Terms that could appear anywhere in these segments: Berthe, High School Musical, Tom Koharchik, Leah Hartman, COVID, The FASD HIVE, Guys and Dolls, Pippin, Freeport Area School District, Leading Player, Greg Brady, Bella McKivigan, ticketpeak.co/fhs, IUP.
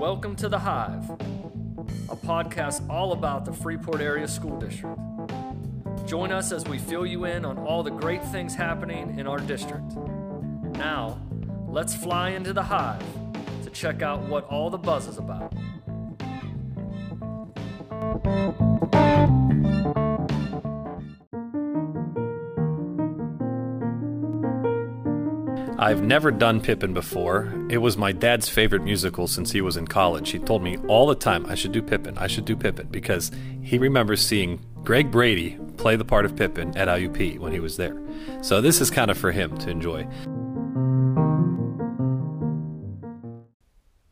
Welcome to The Hive, a podcast all about the Freeport Area School District. Join us as we fill you in on all the great things happening in our district. Now, let's fly into The Hive to check out what all the buzz is about. I've never done Pippin before. It was my dad's favorite musical since he was in college. He told me all the time, I should do Pippin, because he remembers seeing Greg Brady play the part of Pippin at IUP when he was there. So this is kind of for him to enjoy.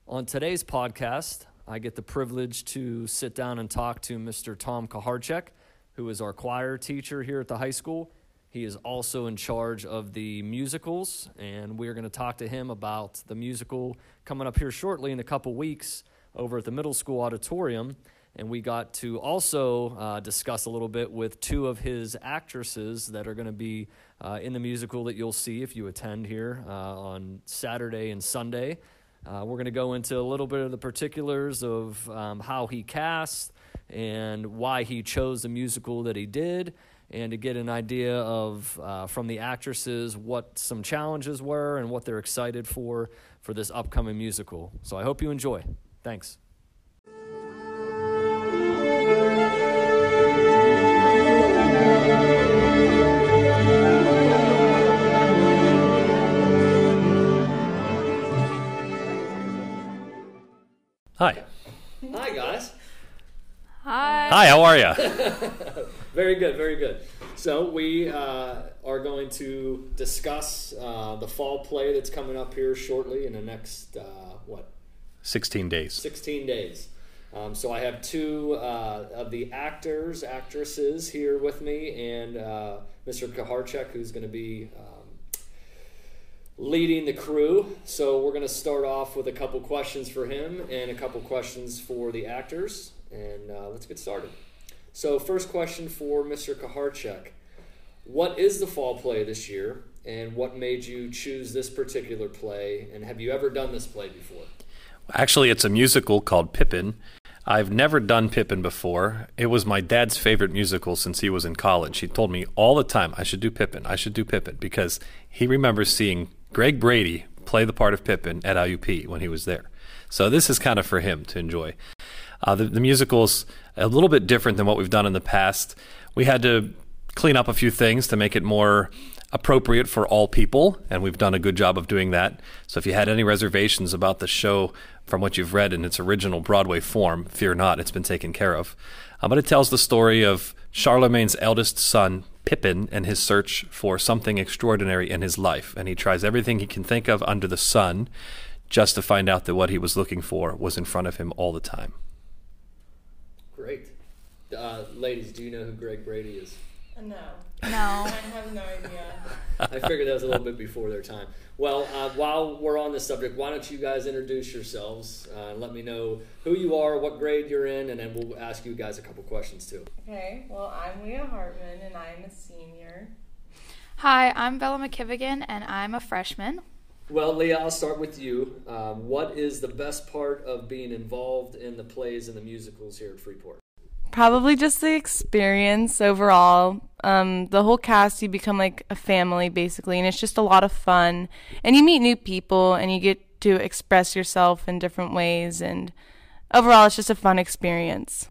On today's podcast, I get the privilege to sit down and talk to Mr. Tom Koharchik, who is our choir teacher here at the high school. He is also in charge of the musicals, and we're going to talk to him about the musical coming up here shortly in a couple weeks over at the middle school auditorium. And we got to also discuss a little bit with two of his actresses that are going to be in the musical that you'll see if you attend here on Saturday and Sunday. We're going to go into a little bit of the particulars of how he cast and why he chose the musical that he did, and to get an idea of, from the actresses, what some challenges were and what they're excited for this upcoming musical. So I hope you enjoy. Thanks. Hi. Hi, guys. Hi. Hi, how are you? Very good, very good. So we are going to discuss the fall play that's coming up here shortly in the next, 16 days. 16 days. So I have two of the actresses here with me, and Mr. Koharchik, who's going to be leading the crew. So we're going to start off with a couple questions for him and a couple questions for the actors, and let's get started. So first question for Mr. Koharchik. What is the fall play this year, and what made you choose this particular play, and have you ever done this play before? Actually, it's a musical called Pippin. I've never done Pippin before. It was my dad's favorite musical since he was in college. He told me all the time, I should do Pippin, because he remembers seeing Greg Brady play the part of Pippin at IUP when he was there. So this is kind of for him to enjoy. The musical's a little bit different than what we've done in the past. We had to clean up a few things to make it more appropriate for all people, and we've done a good job of doing that. So if you had any reservations about the show from what you've read in its original Broadway form, fear not, it's been taken care of. But it tells the story of Charlemagne's eldest son, Pippin, and his search for something extraordinary in his life. And he tries everything he can think of under the sun just to find out that what he was looking for was in front of him all the time. Great. Ladies, do you know who Greg Brady is? No. No. I have no idea. I figured that was a little bit before their time. Well, while we're on this subject, why don't you guys introduce yourselves and let me know who you are, what grade you're in, and then we'll ask you guys a couple questions too. Okay. Well, I'm Leah Hartman, and I'm a senior. Hi, I'm Bella McKivigan, and I'm a freshman. Well, Leah, I'll start with you. What is the best part of being involved in the plays and the musicals here at Freeport? Probably just the experience overall. The whole cast, you become like a family basically, and it's just a lot of fun. And you meet new people, and you get to express yourself in different ways. And overall, it's just a fun experience.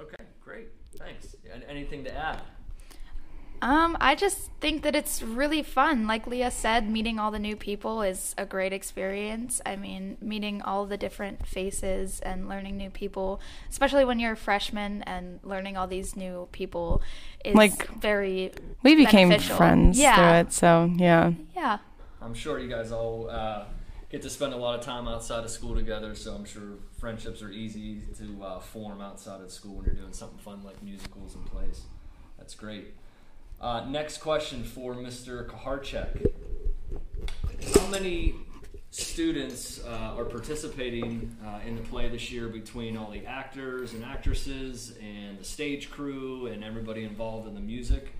Okay, great. Thanks. Anything to add? I just think that it's really fun. Like Leah said, meeting all the new people is a great experience. I mean, meeting all the different faces and learning new people, especially when you're a freshman and learning all these new people is like, very we became beneficial. Friends through it, so yeah. Yeah. I'm sure you guys all get to spend a lot of time outside of school together, so I'm sure friendships are easy to form outside of school when you're doing something fun like musicals and plays. That's great. Next question for Mr. Koharchik. How many students are participating in the play this year between all the actors and actresses and the stage crew and everybody involved in the music?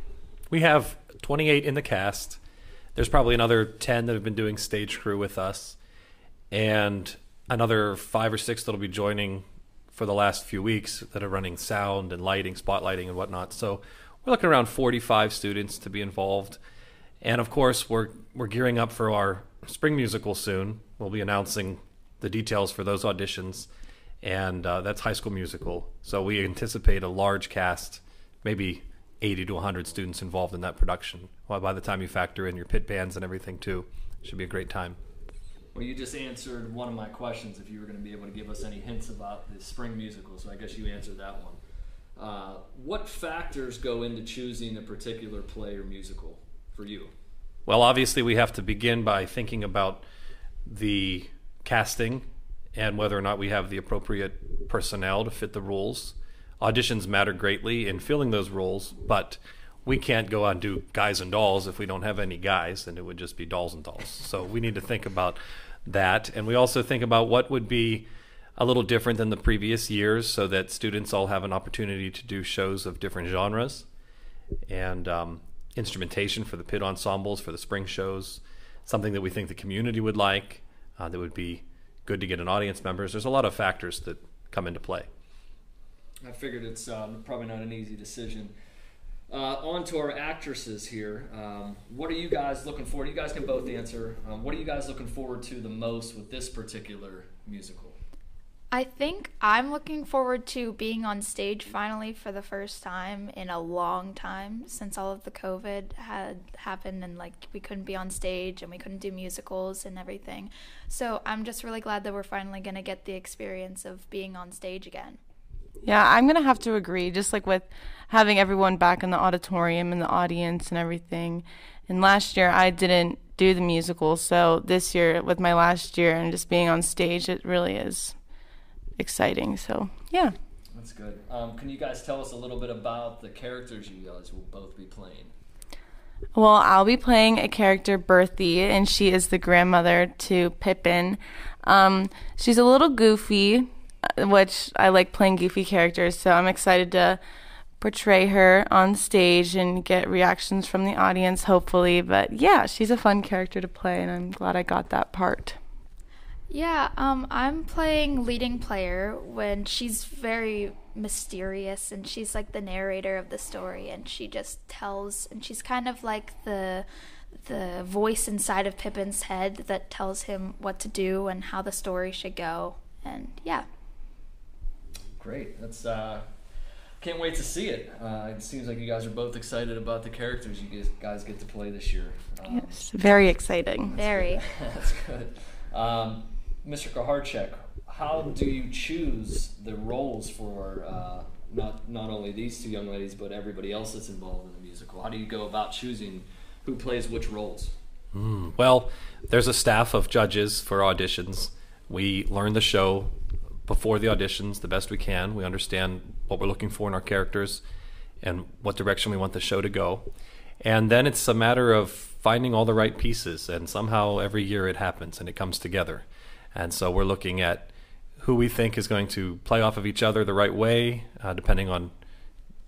We have 28 in the cast. There's probably another 10 that have been doing stage crew with us. And another 5 or 6 that'll be joining for the last few weeks that are running sound and lighting, spotlighting and whatnot. So we're looking around 45 students to be involved. And of course, we're gearing up for our spring musical soon. We'll be announcing the details for those auditions, and that's High School Musical. So we anticipate a large cast, maybe 80 to 100 students involved in that production. Well, by the time you factor in your pit bands and everything too, it should be a great time. Well, you just answered one of my questions, if you were going to be able to give us any hints about the spring musical, so I guess you answered that one. What factors go into choosing a particular play or musical for you? Well, obviously we have to begin by thinking about the casting and whether or not we have the appropriate personnel to fit the roles. Auditions matter greatly in filling those roles, but we can't go out and do Guys and Dolls if we don't have any guys, and it would just be dolls and dolls. So we need to think about that. And we also think about what would be a little different than the previous years so that students all have an opportunity to do shows of different genres, and instrumentation for the pit ensembles, for the spring shows, something that we think the community would like, that would be good to get an audience members. There's a lot of factors that come into play. I figured it's probably not an easy decision. On to our actresses here. What are you guys looking forward to? You guys can both answer. What are you guys looking forward to the most with this particular musical? I think I'm looking forward to being on stage finally for the first time in a long time, since all of the COVID had happened and like we couldn't be on stage and we couldn't do musicals and everything. So I'm just really glad that we're finally going to get the experience of being on stage again. Yeah, I'm going to have to agree, just like with having everyone back in the auditorium and the audience and everything. And last year I didn't do the musical, so this year with my last year and just being on stage, it really is exciting. So, yeah. That's good. Can you guys tell us a little bit about the characters you guys will both be playing? Well, I'll be playing a character, Berthe, and she is the grandmother to Pippin. She's a little goofy, which I like playing goofy characters, so I'm excited to portray her on stage and get reactions from the audience, hopefully. But yeah, she's a fun character to play, and I'm glad I got that part. Yeah, I'm playing Leading Player, when she's very mysterious and she's like the narrator of the story, and she just tells, and she's kind of like the voice inside of Pippin's head that tells him what to do and how the story should go. And yeah. Great. That's can't wait to see it. It seems like you guys are both excited about the characters you guys get to play this year. Yes, very exciting. Very. That's good. Mr. Koharchik, how do you choose the roles for not only these two young ladies but everybody else that's involved in the musical? How do you go about choosing who plays which roles? Well, there's a staff of judges for auditions. We learn the show before the auditions the best we can. We understand what we're looking for in our characters and what direction we want the show to go. And then it's a matter of finding all the right pieces, and somehow every year it happens and it comes together. And so we're looking at who we think is going to play off of each other the right way, depending on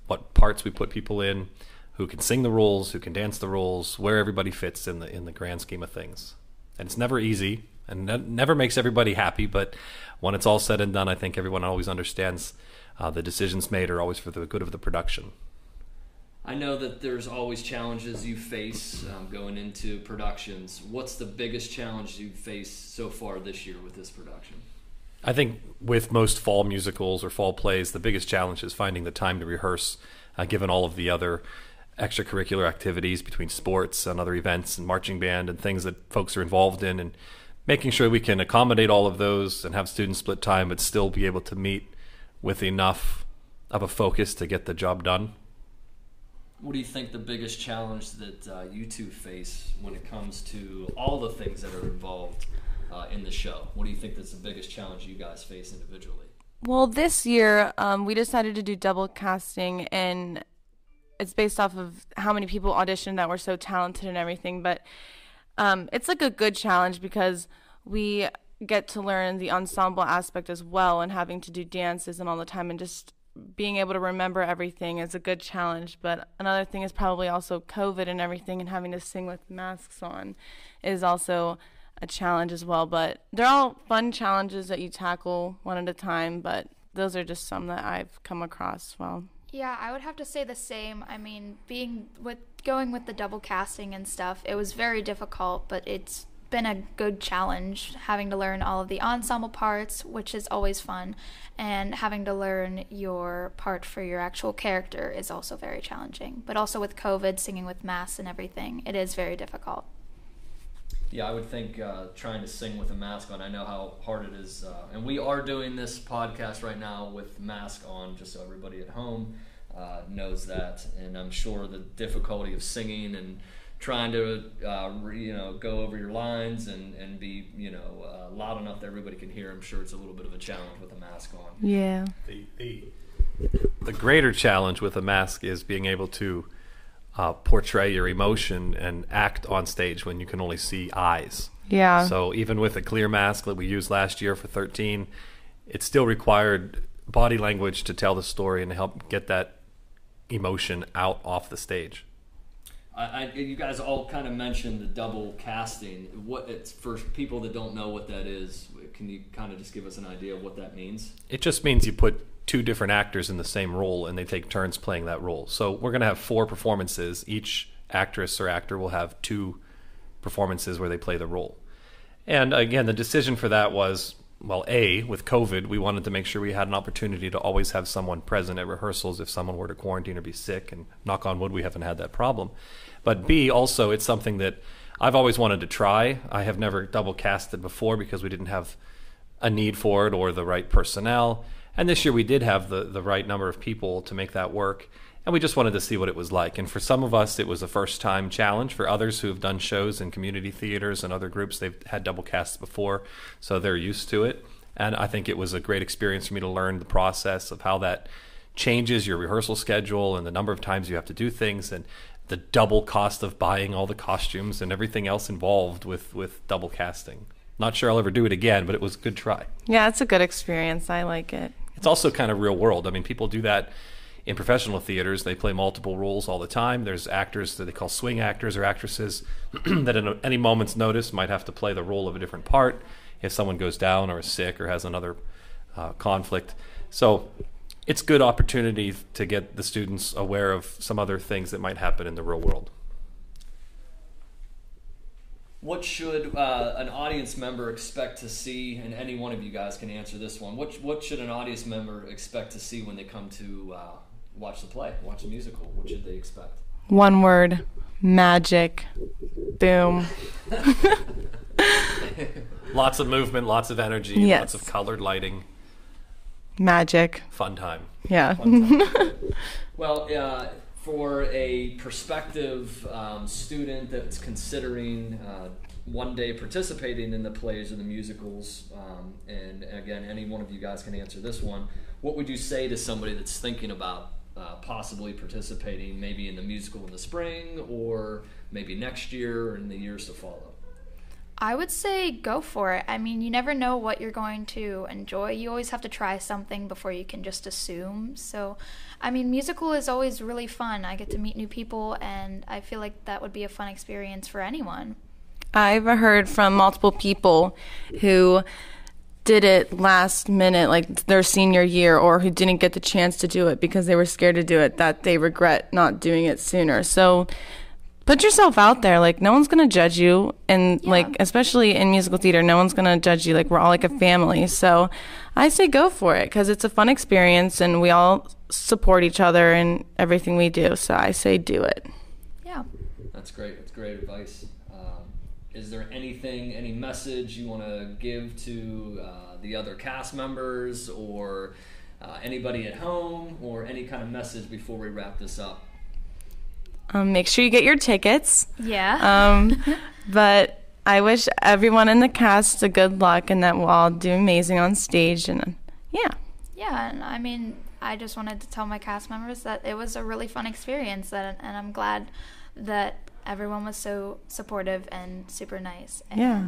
what parts we put people in, who can sing the roles, who can dance the roles, where everybody fits in the grand scheme of things. And it's never easy, and that never makes everybody happy, but when it's all said and done, I think everyone always understands the decisions made are always for the good of the production. I know that there's always challenges you face going into productions. What's the biggest challenge you face so far this year with this production? I think with most fall musicals or fall plays, the biggest challenge is finding the time to rehearse, given all of the other extracurricular activities between sports and other events and marching band and things that folks are involved in, and making sure we can accommodate all of those and have students split time but still be able to meet with enough of a focus to get the job done. What do you think the biggest challenge that you two face when it comes to all the things that are involved in the show? What do you think that's the biggest challenge you guys face individually? Well, this year we decided to do double casting, and it's based off of how many people auditioned that were so talented and everything, but it's like a good challenge because we get to learn the ensemble aspect as well, and having to do dances and all the time, and just being able to remember everything is a good challenge. But another thing is probably also COVID and everything, and having to sing with masks on is also a challenge as well, but they're all fun challenges that you tackle one at a time, but those are just some that I've come across as well. Yeah, I would have to say the same. I mean, going with the double casting and stuff, it was very difficult, but it's been a good challenge having to learn all of the ensemble parts, which is always fun, and having to learn your part for your actual character is also very challenging. But also with COVID, singing with masks and everything, it is very difficult. Yeah, I would think trying to sing with a mask on, I know how hard it is. And we are doing this podcast right now with mask on, just so everybody at home knows that. And I'm sure the difficulty of singing and trying to, go over your lines and be, loud enough that everybody can hear. I'm sure it's a little bit of a challenge with a mask on. Yeah. The greater challenge with a mask is being able to portray your emotion and act on stage when you can only see eyes. Yeah. So even with a clear mask that we used last year for 13, it still required body language to tell the story and help get that emotion out off the stage. You guys all kind of mentioned the double casting. For people that don't know what that is, can you kind of just give us an idea of what that means? It just means you put two different actors in the same role and they take turns playing that role. So we're going to have four performances. Each actress or actor will have two performances where they play the role. And again, the decision for that was, well, A, with COVID, we wanted to make sure we had an opportunity to always have someone present at rehearsals if someone were to quarantine or be sick, and knock on wood, we haven't had that problem. But B, also, it's something that I've always wanted to try. I have never double casted before because we didn't have a need for it or the right personnel. And this year we did have the right number of people to make that work, and we just wanted to see what it was like. And for some of us, it was a first-time challenge. For others who have done shows in community theaters and other groups, they've had double casts before, so they're used to it. And I think it was a great experience for me to learn the process of how that changes your rehearsal schedule and the number of times you have to do things and the double cost of buying all the costumes and everything else involved with double casting. Not sure I'll ever do it again, but it was a good try. Yeah, it's a good experience. I like it. It's also kind of real world. I mean, people do that in professional theaters. They play multiple roles all the time. There's actors that they call swing actors or actresses that at any moment's notice might have to play the role of a different part if someone goes down or is sick or has another conflict. So it's good opportunity to get the students aware of some other things that might happen in the real world. What should an audience member expect to see? And any one of you guys can answer this one. What should an audience member expect to see when they come to watch the play, watch the musical? What should they expect? One word: magic. Boom. Lots of movement, lots of energy, yes. Lots of colored lighting. Magic. Fun time. Yeah. Fun time. Well, for a prospective student that's considering one day participating in the plays or the musicals, and again, any one of you guys can answer this one, what would you say to somebody that's thinking about possibly participating maybe in the musical in the spring or maybe next year or in the years to follow? I would say go for it. I mean, you never know what you're going to enjoy. You always have to try something before you can just assume. So, I mean, musical is always really fun. I get to meet new people, and I feel like that would be a fun experience for anyone. I've heard from multiple people who did it last minute, like their senior year, or who didn't get the chance to do it because they were scared to do it, that they regret not doing it sooner. So, put yourself out there. Like, no one's going to judge you. And, yeah. Like, especially in musical theater, no one's going to judge you. Like, we're all like a family. So I say go for it because it's a fun experience and we all support each other in everything we do. So I say do it. Yeah. That's great. That's great advice. Is there any message you want to give to the other cast members or anybody at home or any kind of message before we wrap this up? Make sure you get your tickets. Yeah. But I wish everyone in the cast a good luck and that we'll all do amazing on stage. And yeah. Yeah, and I mean, I just wanted to tell my cast members that it was a really fun experience, and I'm glad that everyone was so supportive and super nice. And yeah.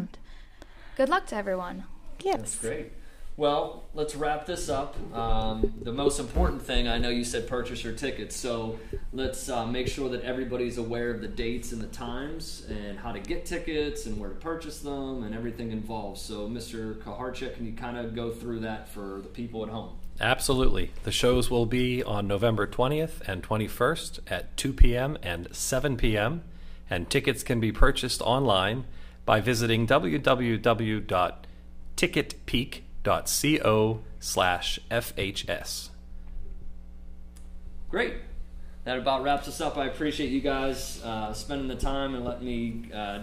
Good luck to everyone. Yes. That's great. Well, let's wrap this up. The most important thing, I know you said purchase your tickets, so let's make sure that everybody's aware of the dates and the times and how to get tickets and where to purchase them and everything involved. So Mr. Koharchik, can you kind of go through that for the people at home? Absolutely. The shows will be on November 20th and 21st at 2 p.m. and 7 p.m. and tickets can be purchased online by visiting www.ticketpeak.co/fhs. Great. That about wraps us up. I appreciate you guys spending the time and letting me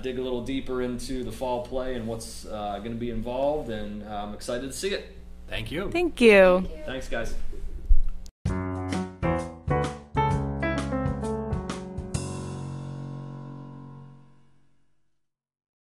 dig a little deeper into the fall play and what's going to be involved, and I'm excited to see it. Thank you. Thank you. Thanks, guys.